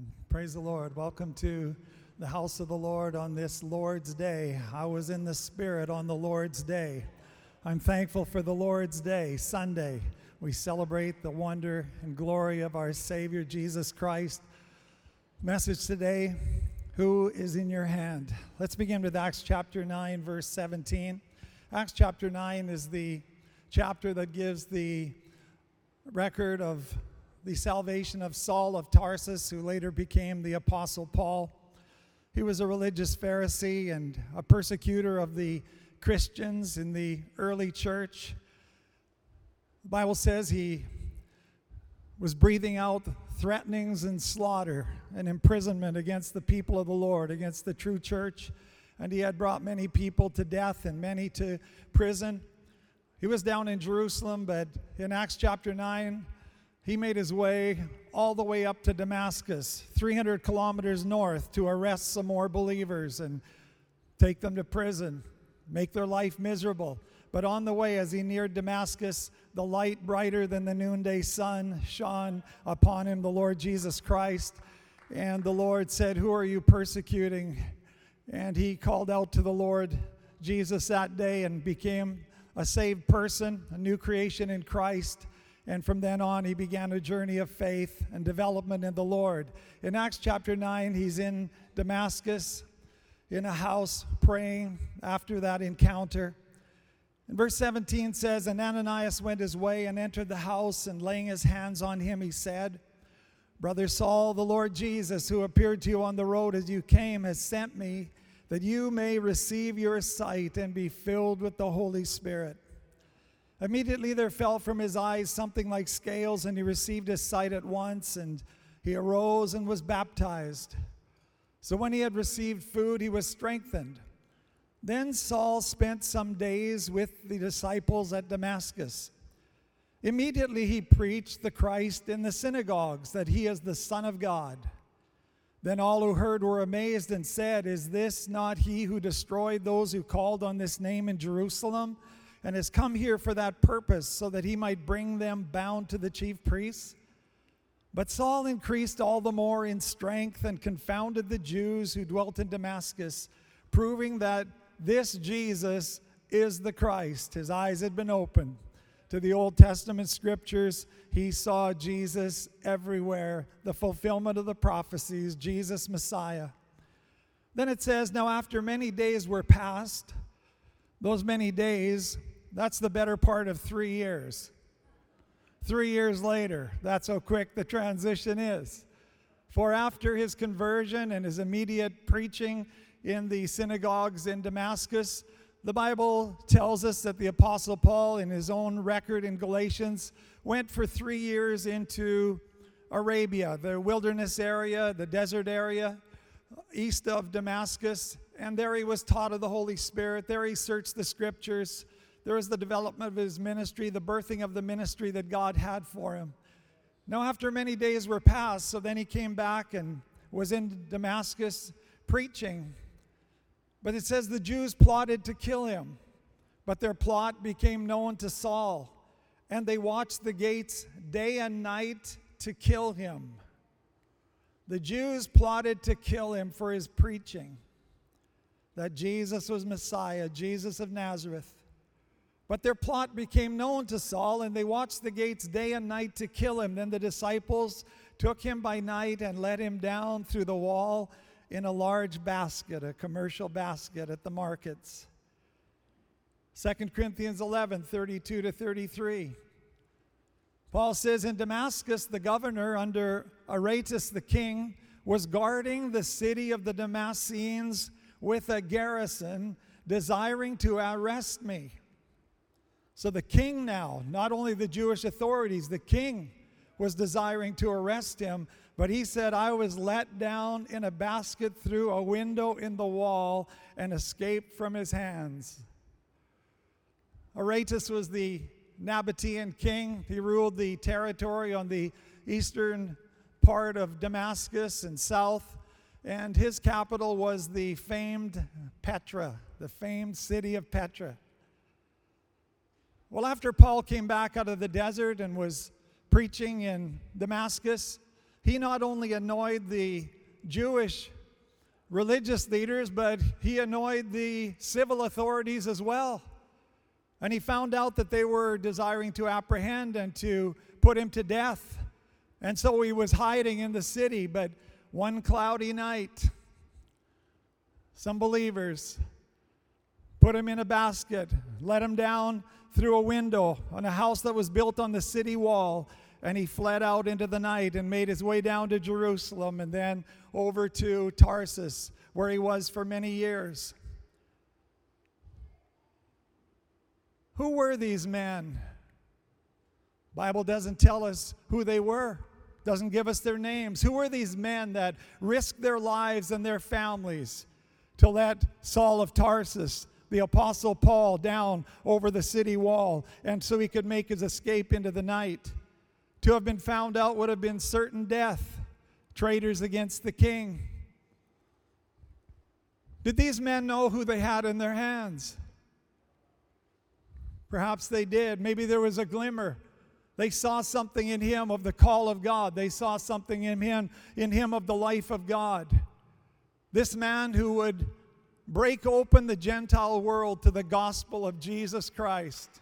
Amen. Praise the Lord. Welcome to the house of the Lord on this Lord's Day. I was in the Spirit on the Lord's Day. I'm thankful for the Lord's Day, Sunday. We celebrate the wonder and glory of our Savior, Jesus Christ. Message today, who is in your hand? Let's begin with Acts chapter 9, verse 17. Acts chapter 9 is the chapter that gives the record of the salvation of Saul of Tarsus, who later became the Apostle Paul. He was a religious Pharisee and a persecutor of the Christians in the early church. The Bible says he was breathing out threatenings and slaughter and imprisonment against the people of the Lord, against the true church, and he had brought many people to death and many to prison. He was down in Jerusalem, but in Acts chapter 9, he made his way all the way up to Damascus, 300 kilometers north, to arrest some more believers and take them to prison, make their life miserable. But on the way, as he neared Damascus, the light brighter than the noonday sun shone upon him, the Lord Jesus Christ. And the Lord said, "Who are you persecuting?" And he called out to the Lord Jesus that day and became a saved person, a new creation in Christ. And from then on, he began a journey of faith and development in the Lord. In Acts chapter 9, he's in Damascus, in a house, praying after that encounter. And verse 17 says, "And Ananias went his way and entered the house, and laying his hands on him, he said, 'Brother Saul, the Lord Jesus, who appeared to you on the road as you came, has sent me that you may receive your sight and be filled with the Holy Spirit.' Immediately there fell from his eyes something like scales, and he received his sight at once, and he arose and was baptized. So when he had received food, he was strengthened. Then Saul spent some days with the disciples at Damascus. Immediately he preached the Christ in the synagogues, that he is the Son of God. Then all who heard were amazed and said, 'Is this not he who destroyed those who called on this name in Jerusalem, and has come here for that purpose, so that he might bring them bound to the chief priests?' But Saul increased all the more in strength and confounded the Jews who dwelt in Damascus, proving that this Jesus is the Christ." His eyes had been opened to the Old Testament scriptures. He saw Jesus everywhere, the fulfillment of the prophecies, Jesus Messiah. Then it says, "Now after many days were passed," those many days, that's the better part of 3 years. 3 years later, that's how quick the transition is. "For after his conversion and his immediate preaching in the synagogues in Damascus," the Bible tells us that the Apostle Paul, in his own record in Galatians, went for 3 years into Arabia, the wilderness area, the desert area, east of Damascus. And there he was taught of the Holy Spirit. There he searched the scriptures. There was the development of his ministry, the birthing of the ministry that God had for him. "Now after many days were passed," so then he came back and was in Damascus preaching. But it says the Jews plotted to kill him, but their plot became known to Saul, and they watched the gates day and night to kill him. The Jews plotted to kill him for his preaching, that Jesus was Messiah, Jesus of Nazareth. But their plot became known to Saul, and they watched the gates day and night to kill him. Then the disciples took him by night and let him down through the wall in a large basket, a commercial basket at the markets. 2 Corinthians 11, 32 to 33. Paul says, "In Damascus, the governor under Aretas the king was guarding the city of the Damascenes with a garrison, desiring to arrest me." So the king now, not only the Jewish authorities, the king was desiring to arrest him, but he said, "I was let down in a basket through a window in the wall and escaped from his hands." Aretas was the Nabatean king. He ruled the territory on the eastern part of Damascus and south. And his capital was the famed Petra, the famed city of Petra. Well, after Paul came back out of the desert and was preaching in Damascus, He not only annoyed the Jewish religious leaders, but he annoyed the civil authorities as well. And he found out that they were desiring to apprehend and to put him to death. And so he was hiding in the city. But one cloudy night, some believers put him in a basket, let him down through a window on a house that was built on the city wall. And he fled out into the night and made his way down to Jerusalem and then over to Tarsus, where he was for many years. Who were these men? The Bible doesn't tell us who they were, doesn't give us their names. Who were these men that risked their lives and their families to let Saul of Tarsus, the Apostle Paul, down over the city wall, and so he could make his escape into the night? To have been found out would have been certain death, traitors against the king. Did these men know who they had in their hands? Perhaps they did. Maybe there was a glimmer. They saw something in him of the call of God. They saw something in him of the life of God. This man who would break open the Gentile world to the gospel of Jesus Christ.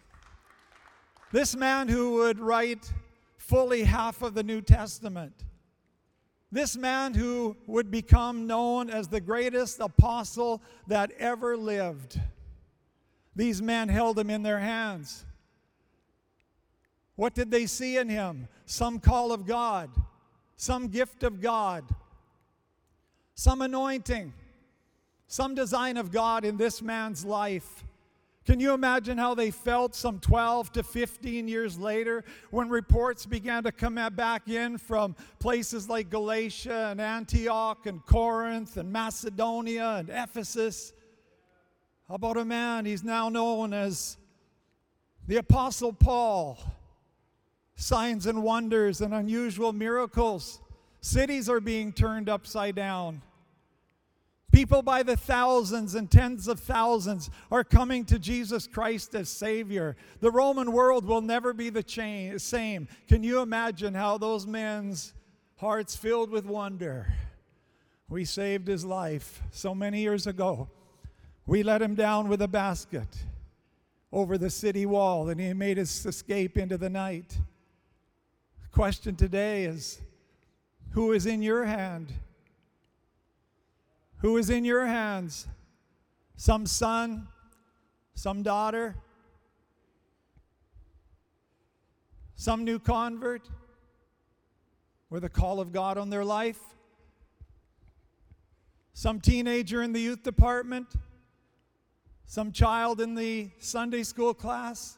This man who would write fully half of the New Testament. This man who would become known as the greatest apostle that ever lived. These men held him in their hands. What did they see in him? Some call of God, some gift of God, some anointing, some design of God in this man's life. Can you imagine how they felt some 12 to 15 years later when reports began to come back in from places like Galatia and Antioch and Corinth and Macedonia and Ephesus? How about a man, he's now known as the Apostle Paul. Signs and wonders and unusual miracles. Cities are being turned upside down. People by the thousands and tens of thousands are coming to Jesus Christ as Savior. The Roman world will never be the same. Can you imagine how those men's hearts filled with wonder? We saved his life so many years ago. We let him down with a basket over the city wall, and he made his escape into the night. The question today is, who is in your hand? Who is in your hands? Some son, some daughter, some new convert with a call of God on their life, some teenager in the youth department, some child in the Sunday school class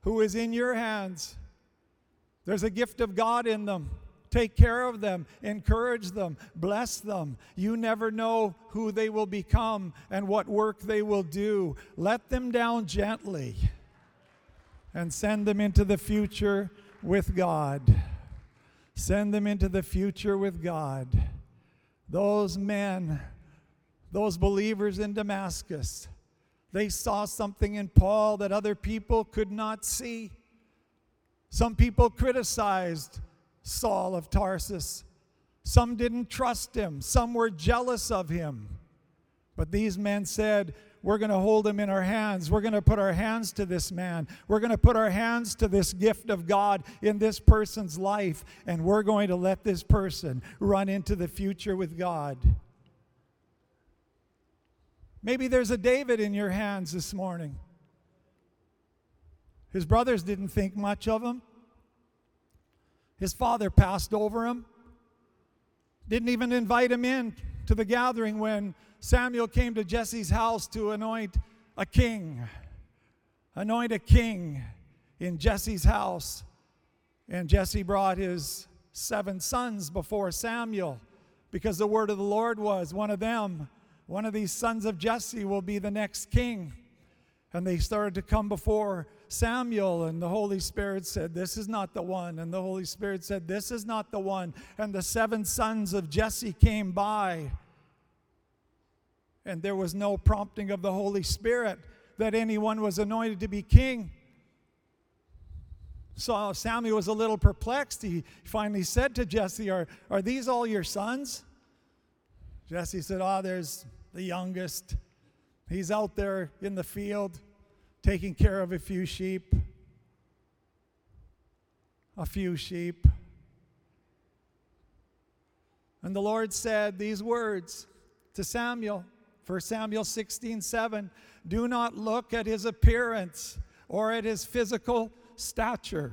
who is in your hands. There's a gift of God in them. Take care of them, encourage them, bless them. You never know who they will become and what work they will do. Let them down gently and send them into the future with God. Send them into the future with God. Those men, those believers in Damascus, they saw something in Paul that other people could not see. Some people criticized Saul of Tarsus. Some didn't trust him. Some were jealous of him. But these men said, we're going to hold him in our hands. We're going to put our hands to this man. We're going to put our hands to this gift of God in this person's life. And we're going to let this person run into the future with God. Maybe there's a David in your hands this morning. His brothers didn't think much of him. His father passed over him, didn't even invite him in to the gathering when Samuel came to Jesse's house to anoint a king in Jesse's house. And Jesse brought his 7 sons before Samuel because the word of the Lord was, one of these sons of Jesse will be the next king. And they started to come before Samuel, and the Holy Spirit said, this is not the one. And the Holy Spirit said, this is not the one. And the 7 sons of Jesse came by. And there was no prompting of the Holy Spirit that anyone was anointed to be king. So Samuel was a little perplexed. He finally said to Jesse, are these all your sons? Jesse said, there's the youngest. He's out there in the field taking care of a few sheep. And the Lord said these words to Samuel, 1 Samuel 16:7, do not look at his appearance or at his physical stature,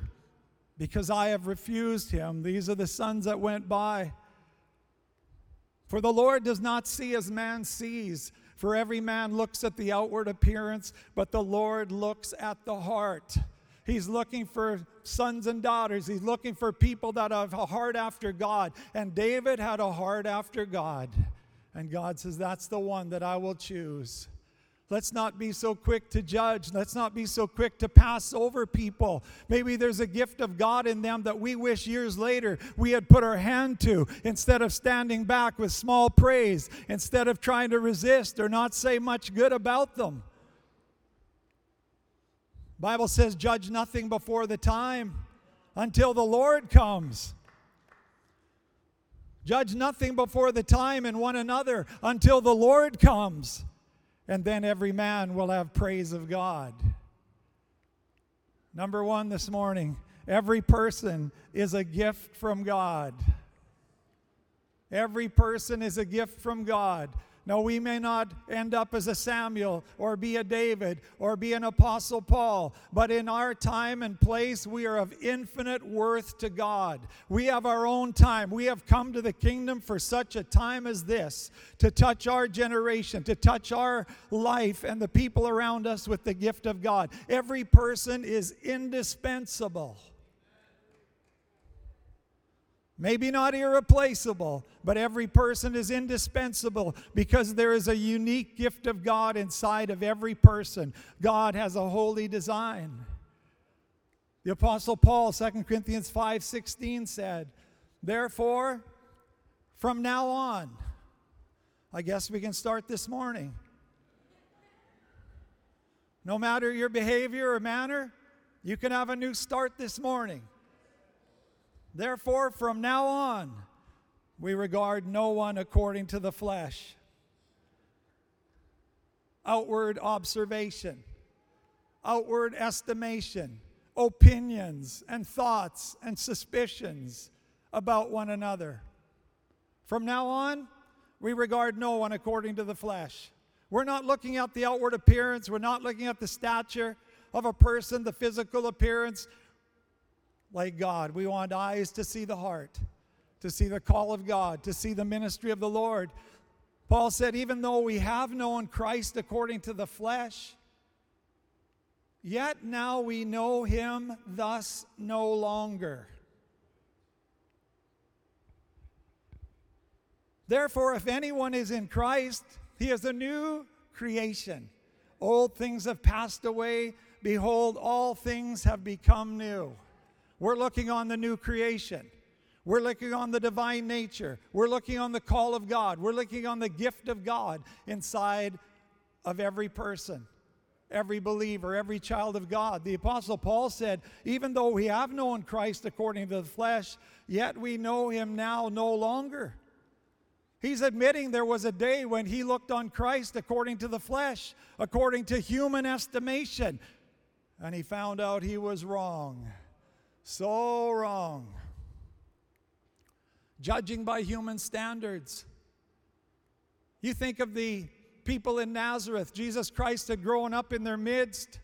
because I have refused him. These are the sons that went by. For the Lord does not see as man sees, for every man looks at the outward appearance, but the Lord looks at the heart. He's looking for sons and daughters. He's looking for people that have a heart after God. And David had a heart after God. And God says, that's the one that I will choose. Let's not be so quick to judge. Let's not be so quick to pass over people. Maybe there's a gift of God in them that we wish years later we had put our hand to, instead of standing back with small praise, instead of trying to resist or not say much good about them. The Bible says, judge nothing before the time until the Lord comes. Judge nothing before the time in one another until the Lord comes. And then every man will have praise of God. Number one this morning, every person is a gift from God. Every person is a gift from God. Now, we may not end up as a Samuel or be a David or be an Apostle Paul, but in our time and place, we are of infinite worth to God. We have our own time. We have come to the kingdom for such a time as this, to touch our generation, to touch our life and the people around us with the gift of God. Every person is indispensable. Maybe not irreplaceable, but every person is indispensable, because there is a unique gift of God inside of every person. God has a holy design. The Apostle Paul, 2 Corinthians 5:16 said, therefore, from now on, I guess we can start this morning. No matter your behavior or manner, you can have a new start this morning. Therefore, from now on, we regard no one according to the flesh. Outward observation, outward estimation, opinions and thoughts and suspicions about one another. From now on, we regard no one according to the flesh. We're not looking at the outward appearance. We're not looking at the stature of a person, the physical appearance. Like God, we want eyes to see the heart, to see the call of God, to see the ministry of the Lord. Paul said, even though we have known Christ according to the flesh, yet now we know him thus no longer. Therefore, if anyone is in Christ, he is a new creation. Old things have passed away. Behold, all things have become new. We're looking on the new creation. We're looking on the divine nature. We're looking on the call of God. We're looking on the gift of God inside of every person, every believer, every child of God. The Apostle Paul said, even though we have known Christ according to the flesh, yet we know him now no longer. He's admitting there was a day when he looked on Christ according to the flesh, according to human estimation, and he found out he was wrong. So wrong. Judging by human standards. You think of the people in Nazareth. Jesus Christ had grown up in their midst.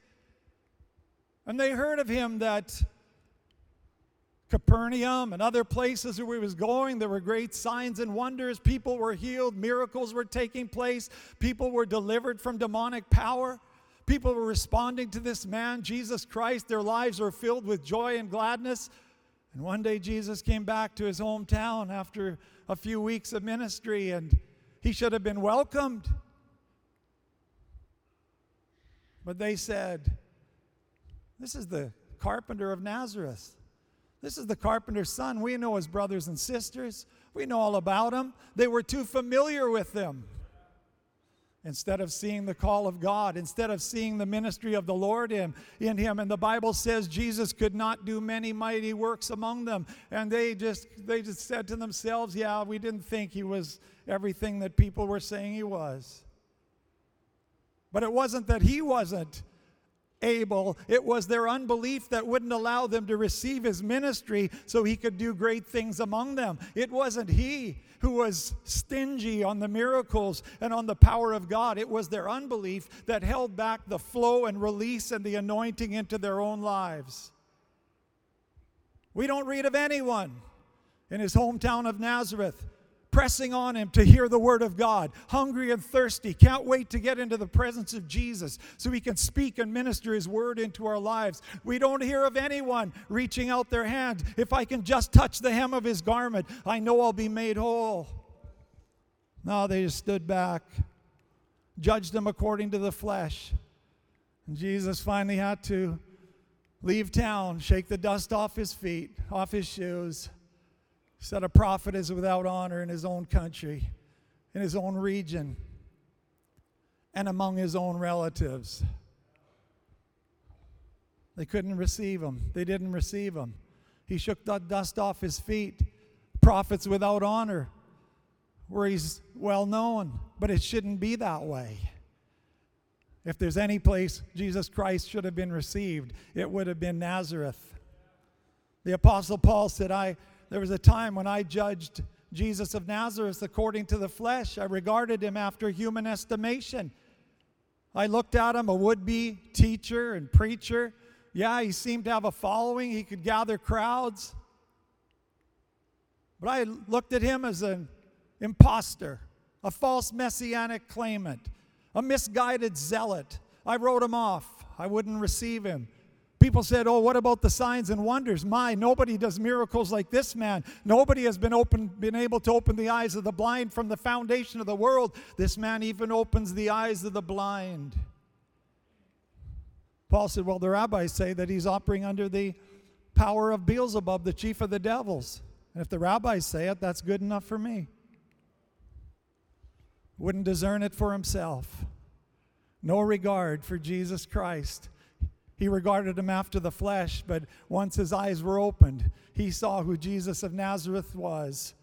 And they heard of him that Capernaum and other places where he was going, there were great signs and wonders. People were healed. Miracles were taking place. People were delivered from demonic power. People were responding to this man, Jesus Christ. Their lives were filled with joy and gladness. And one day Jesus came back to his hometown after a few weeks of ministry, and he should have been welcomed. But they said, this is the carpenter of Nazareth. This is the carpenter's son. We know his brothers and sisters. We know all about him. They were too familiar with them. instead of seeing the call of God, instead of seeing the ministry of the Lord in him. And the Bible says Jesus could not do many mighty works among them. And they just said to themselves, yeah, we didn't think he was everything that people were saying he was. But it wasn't that he wasn't able. It was their unbelief that wouldn't allow them to receive his ministry so he could do great things among them. It wasn't he who was stingy on the miracles and on the power of God. It was their unbelief that held back the flow and release and the anointing into their own lives. We don't read of anyone in his hometown of Nazareth pressing on him to hear the word of God, hungry and thirsty, can't wait to get into the presence of Jesus so he can speak and minister his word into our lives. We don't hear of anyone reaching out their hand. If I can just touch the hem of his garment, I know I'll be made whole. No, they just stood back, judged him according to the flesh. And Jesus finally had to leave town, shake the dust off his feet, off his shoes. Said a prophet is without honor in his own country, in his own region, and among his own relatives. They couldn't receive him. They didn't receive him. He shook the dust off his feet. Prophets without honor, where he's well known, but it shouldn't be that way. If there's any place Jesus Christ should have been received, it would have been Nazareth. The Apostle Paul said, There was a time when I judged Jesus of Nazareth according to the flesh. I regarded him after human estimation. I looked at him, a would-be teacher and preacher. Yeah, he seemed to have a following. He could gather crowds. But I looked at him as an imposter, a false messianic claimant, a misguided zealot. I wrote him off. I wouldn't receive him. People said, oh, what about the signs and wonders? My, nobody does miracles like this man. Nobody has been able to open the eyes of the blind from the foundation of the world. This man even opens the eyes of the blind. Paul said, well, the rabbis say that he's operating under the power of Beelzebub, the chief of the devils. And if the rabbis say it, that's good enough for me. Wouldn't discern it for himself. No regard for Jesus Christ. He regarded him after the flesh, but once his eyes were opened, he saw who Jesus of Nazareth was,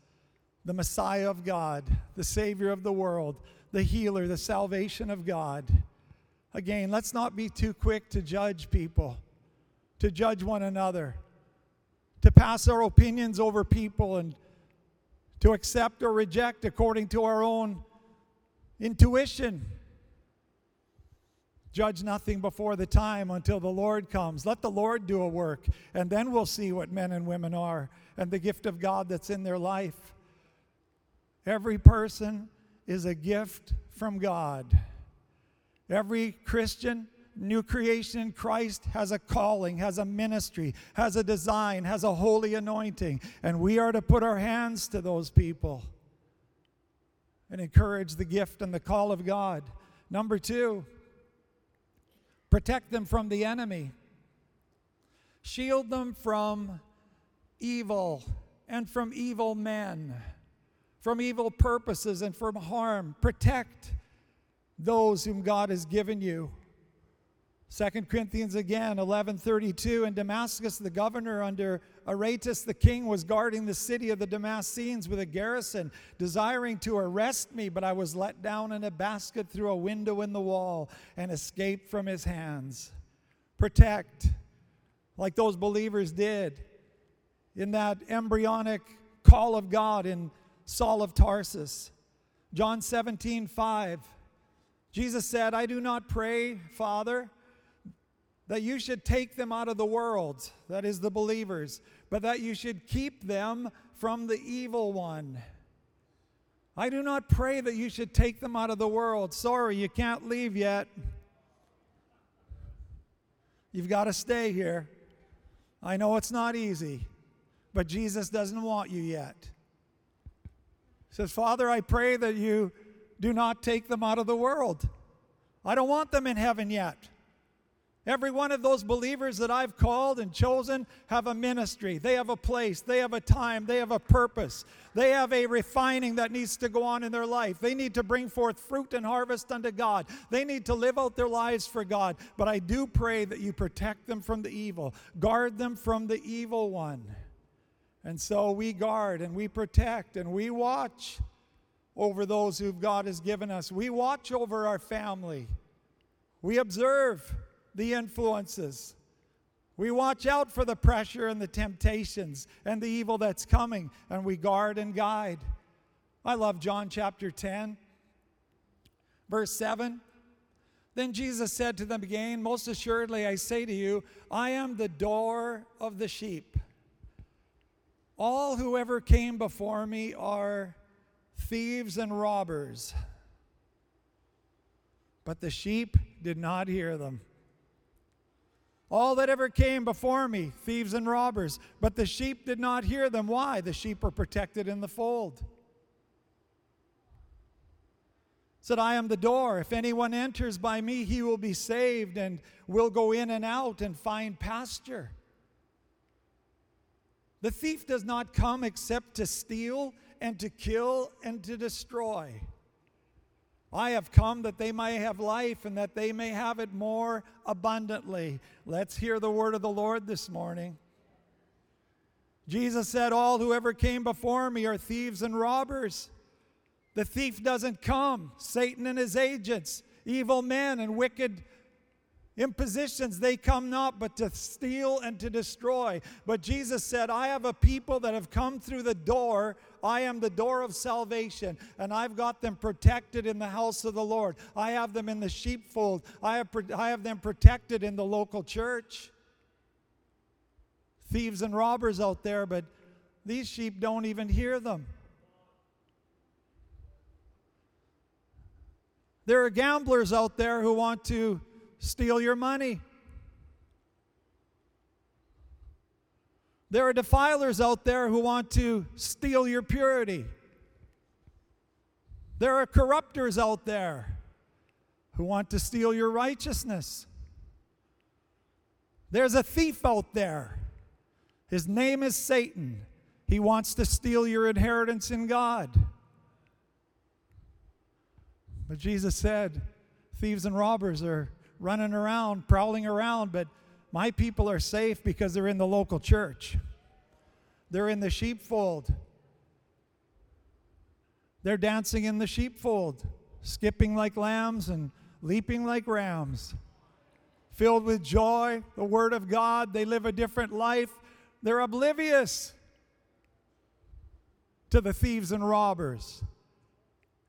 the Messiah of God, the Savior of the world, the healer, the salvation of God. Again, let's not be too quick to judge people, to judge one another, to pass our opinions over people and to accept or reject according to our own intuition. Judge nothing before the time until the Lord comes. Let the Lord do a work, and then we'll see what men and women are and the gift of God that's in their life. Every person is a gift from God. Every Christian, new creation in Christ, has a calling, has a ministry, has a design, has a holy anointing, and we are to put our hands to those people and encourage the gift and the call of God. Number two, protect them from the enemy. Shield them from evil and from evil men, from evil purposes and from harm. Protect those whom God has given you. 2 Corinthians again, 11:32, in Damascus, the governor under Aretas the king was guarding the city of the Damascenes with a garrison, desiring to arrest me, but I was let down in a basket through a window in the wall and escaped from his hands. Protect, like those believers did in that embryonic call of God in Saul of Tarsus. John 17:5, Jesus said, I do not pray, Father, that you should take them out of the world, that is the believers, but that you should keep them from the evil one. I do not pray that you should take them out of the world. Sorry, you can't leave yet. You've got to stay here. I know it's not easy, but Jesus doesn't want you yet. He says, Father, I pray that you do not take them out of the world. I don't want them in heaven yet. Every one of those believers that I've called and chosen have a ministry. They have a place. They have a time. They have a purpose. They have a refining that needs to go on in their life. They need to bring forth fruit and harvest unto God. They need to live out their lives for God. But I do pray that you protect them from the evil. Guard them from the evil one. And so we guard and we protect and we watch over those who God has given us. We watch over our family. We observe the influences. We watch out for the pressure and the temptations and the evil that's coming, and we guard and guide. I love John chapter 10, verse 7. Then Jesus said to them again, "Most assuredly I say to you, I am the door of the sheep. All who ever came before me are thieves and robbers, but the sheep did not hear them." All that ever came before me, thieves and robbers, but the sheep did not hear them. Why? The sheep are protected in the fold. It said, "I am the door. If anyone enters by me, he will be saved and will go in and out and find pasture." The thief does not come except to steal and to kill and to destroy. I have come that they may have life and that they may have it more abundantly. Let's hear the word of the Lord this morning. Jesus said, all who ever came before me are thieves and robbers. The thief doesn't come. Satan and his agents, evil men and wicked impositions, they come not but to steal and to destroy. But Jesus said, I have a people that have come through the door. I am the door of salvation, and I've got them protected in the house of the Lord. I have them in the sheepfold. I have them protected in the local church. Thieves and robbers out there, but these sheep don't even hear them. There are gamblers out there who want to steal your money. There are defilers out there who want to steal your purity. There are corruptors out there who want to steal your righteousness. There's a thief out there. His name is Satan. He wants to steal your inheritance in God. But Jesus said, thieves and robbers are running around, prowling around, but my people are safe because they're in the local church. They're in the sheepfold. They're dancing in the sheepfold, skipping like lambs and leaping like rams. Filled with joy, the word of God, they live a different life. They're oblivious to the thieves and robbers.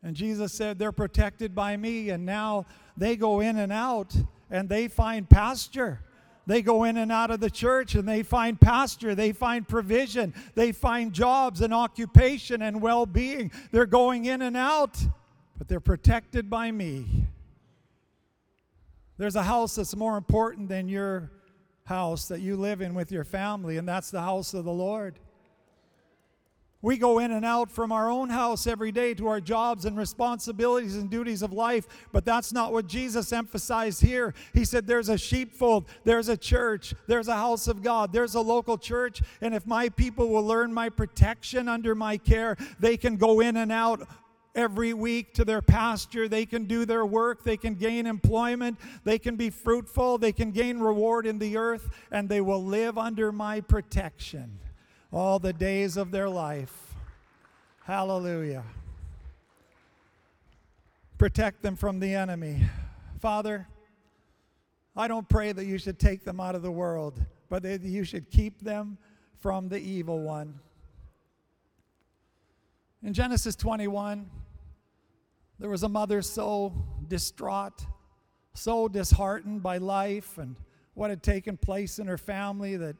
And Jesus said, they're protected by me, and now they go in and out and they find pasture. They go in and out of the church and they find pasture, they find provision, they find jobs and occupation and well-being. They're going in and out, but they're protected by me. There's a house that's more important than your house that you live in with your family, and that's the house of the Lord. We go in and out from our own house every day to our jobs and responsibilities and duties of life, but that's not what Jesus emphasized here. He said there's a sheepfold, there's a church, there's a house of God, there's a local church, and if my people will learn my protection under my care, they can go in and out every week to their pasture. They can do their work, they can gain employment, they can be fruitful, they can gain reward in the earth, and they will live under my protection all the days of their life. Hallelujah. Protect them from the enemy. Father, I don't pray that you should take them out of the world, but that you should keep them from the evil one. In Genesis 21, there was a mother so distraught, so disheartened by life and what had taken place in her family that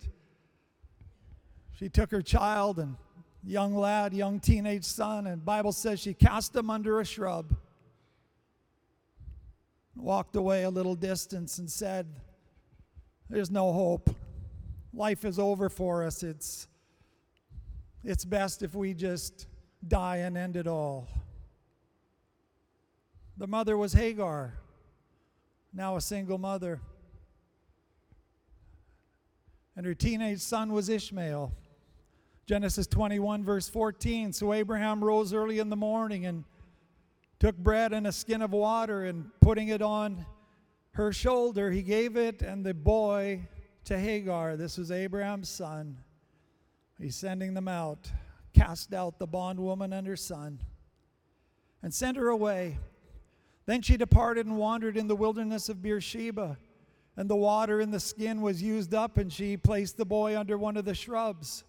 she took her child and young lad, young teenage son, and the Bible says she cast him under a shrub, walked away a little distance and said, there's no hope. Life is over for us. It's best if we just die and end it all. The mother was Hagar, now a single mother. and her teenage son was Ishmael. Genesis 21, verse 14, so Abraham rose early in the morning and took bread and a skin of water, and putting it on her shoulder, he gave it and the boy to Hagar. This was Abraham's son. He's sending them out. Cast out the bondwoman and her son, and sent her away. Then she departed and wandered in the wilderness of Beersheba, and the water in the skin was used up, and she placed the boy under one of the shrubs.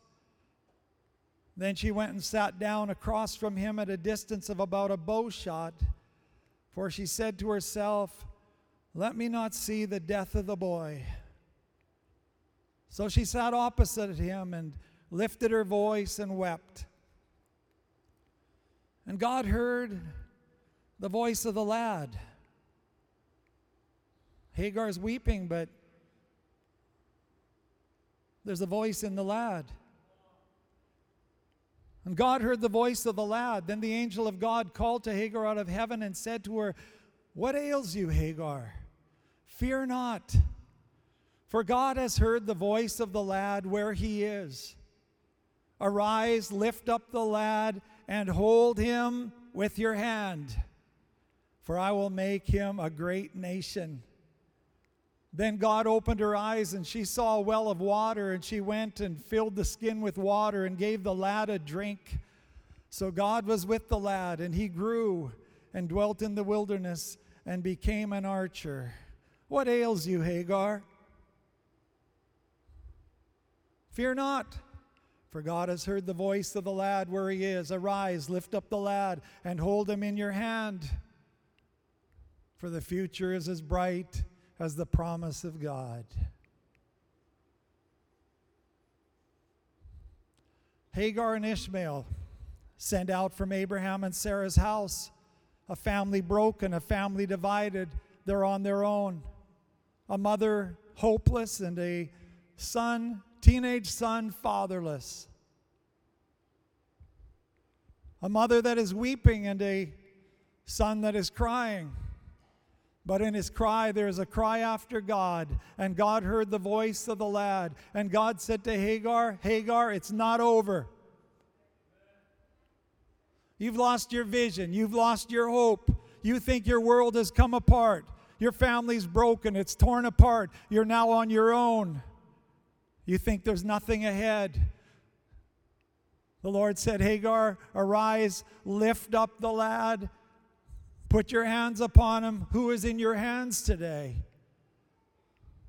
Then she went and sat down across from him at a distance of about a bow shot, for she said to herself, "Let me not see the death of the boy." So she sat opposite him and lifted her voice and wept. And God heard the voice of the lad. Hagar's weeping, but there's a voice in the lad. And God heard the voice of the lad. Then the angel of God called to Hagar out of heaven and said to her, "What ails you, Hagar? Fear not, for God has heard the voice of the lad where he is. Arise, lift up the lad, and hold him with your hand, for I will make him a great nation." Then God opened her eyes, and she saw a well of water, and she went and filled the skin with water and gave the lad a drink. So God was with the lad, and he grew and dwelt in the wilderness and became an archer. What ails you, Hagar? Fear not, for God has heard the voice of the lad where he is. Arise, lift up the lad, and hold him in your hand, for the future is as bright as the promise of God. Hagar and Ishmael sent out from Abraham and Sarah's house, a family broken, a family divided. They're on their own. A mother hopeless and a son, teenage son, fatherless. A mother that is weeping and a son that is crying. But in his cry, there is a cry after God, and God heard the voice of the lad. And God said to Hagar, "Hagar, it's not over. You've lost your vision. You've lost your hope. You think your world has come apart. Your family's broken. It's torn apart. You're now on your own. You think there's nothing ahead." The Lord said, "Hagar, arise, lift up the lad, put your hands upon him. Who is in your hands today?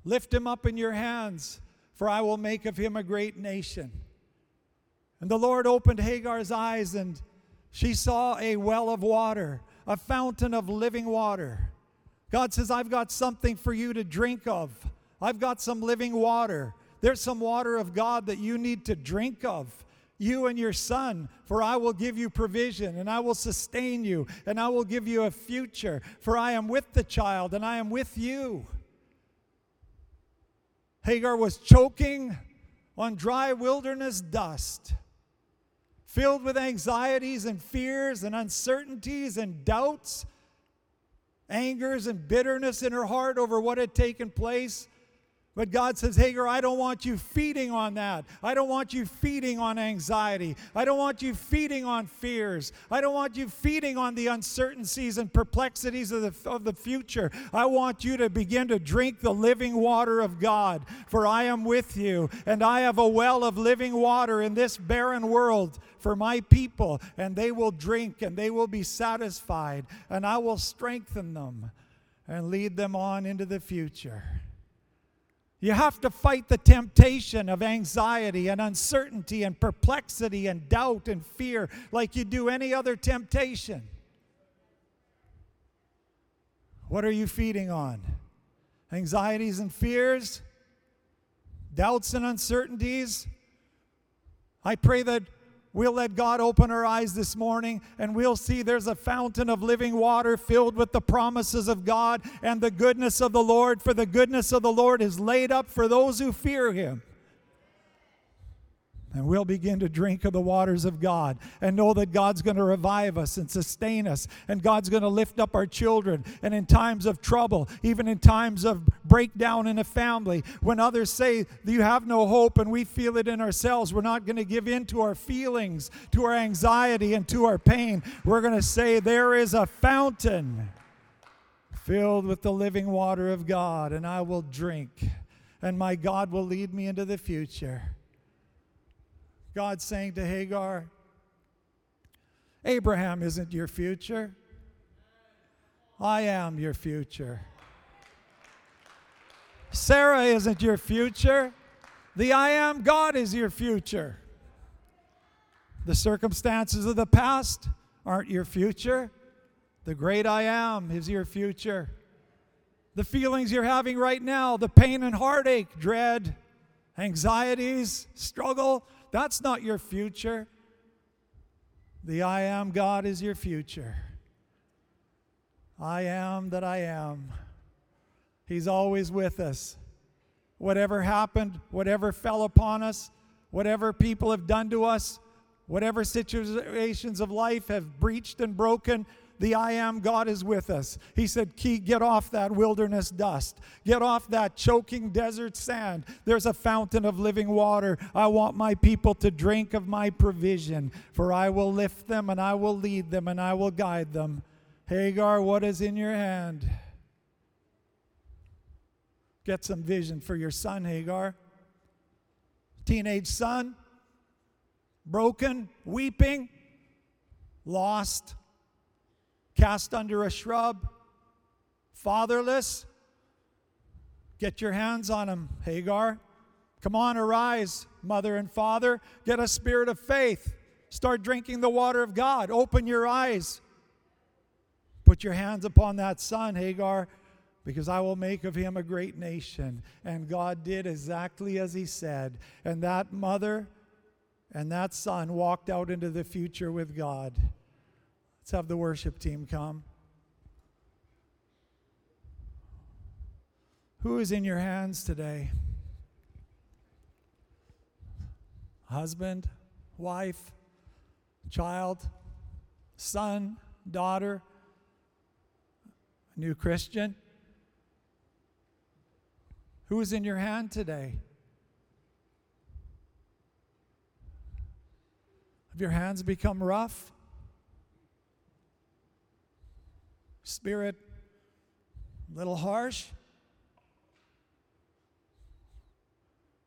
Lift him up in your hands, for I will make of him a great nation." And the Lord opened Hagar's eyes, and she saw a well of water, a fountain of living water. God says, "I've got something for you to drink of. I've got some living water. There's some water of God that you need to drink of, you and your son, for I will give you provision, and I will sustain you, and I will give you a future, for I am with the child, and I am with you." Hagar was choking on dry wilderness dust, filled with anxieties and fears and uncertainties and doubts, angers and bitterness in her heart over what had taken place. But God says, "Hagar, I don't want you feeding on that. I don't want you feeding on anxiety. I don't want you feeding on fears. I don't want you feeding on the uncertainties and perplexities of the future. I want you to begin to drink the living water of God, for I am with you, and I have a well of living water in this barren world for my people, and they will drink, and they will be satisfied, and I will strengthen them and lead them on into the future." You have to fight the temptation of anxiety and uncertainty and perplexity and doubt and fear like you do any other temptation. What are you feeding on? Anxieties and fears? Doubts and uncertainties? I pray that we'll let God open our eyes this morning, and we'll see there's a fountain of living water filled with the promises of God and the goodness of the Lord, for the goodness of the Lord is laid up for those who fear him. And we'll begin to drink of the waters of God and know that God's going to revive us and sustain us. And God's going to lift up our children. And in times of trouble, even in times of breakdown in a family, when others say you have no hope and we feel it in ourselves, we're not going to give in to our feelings, to our anxiety, and to our pain. We're going to say there is a fountain filled with the living water of God, and I will drink, and my God will lead me into the future. God's saying to Hagar, Abraham isn't your future. I am your future. Sarah isn't your future. The I am God is your future. The circumstances of the past aren't your future. The great I am is your future. The feelings you're having right now, the pain and heartache, dread, anxieties, struggle, that's not your future. The I am God is your future. I am that I am. He's always with us. Whatever happened, whatever fell upon us, whatever people have done to us, whatever situations of life have breached and broken, the I am God is with us. He said, Key, get off that wilderness dust. Get off that choking desert sand. There's a fountain of living water. I want my people to drink of my provision, for I will lift them and I will lead them and I will guide them. Hagar, what is in your hand? Get some vision for your son, Hagar. Teenage son, broken, weeping, lost, cast under a shrub, fatherless. Get your hands on him, Hagar. Come on, arise, mother and father. Get a spirit of faith. Start drinking the water of God. Open your eyes. Put your hands upon that son, Hagar, because I will make of him a great nation. And God did exactly as he said. And that mother and that son walked out into the future with God. Let's have the worship team come. Who is in your hands today? Husband, wife, child, son, daughter, new Christian. Who is in your hand today? Have your hands become rough? Spirit, a little harsh.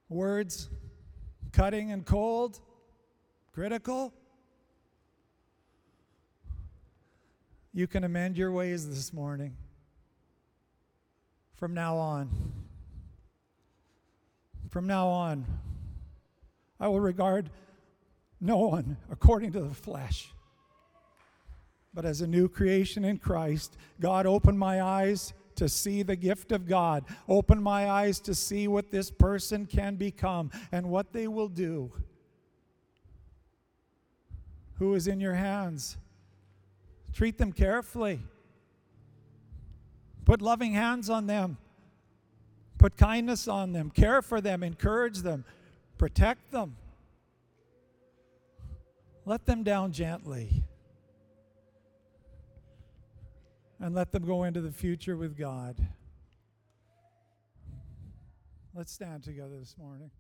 Words, cutting and cold, critical. You can amend your ways this morning. From now on. From now on, I will regard no one according to the flesh. But as a new creation in Christ, God, open my eyes to see the gift of God. Open my eyes to see what this person can become and what they will do. Who is in your hands? Treat them carefully. Put loving hands on them. Put kindness on them. Care for them. Encourage them. Protect them. Let them down gently. And let them go into the future with God. Let's stand together this morning.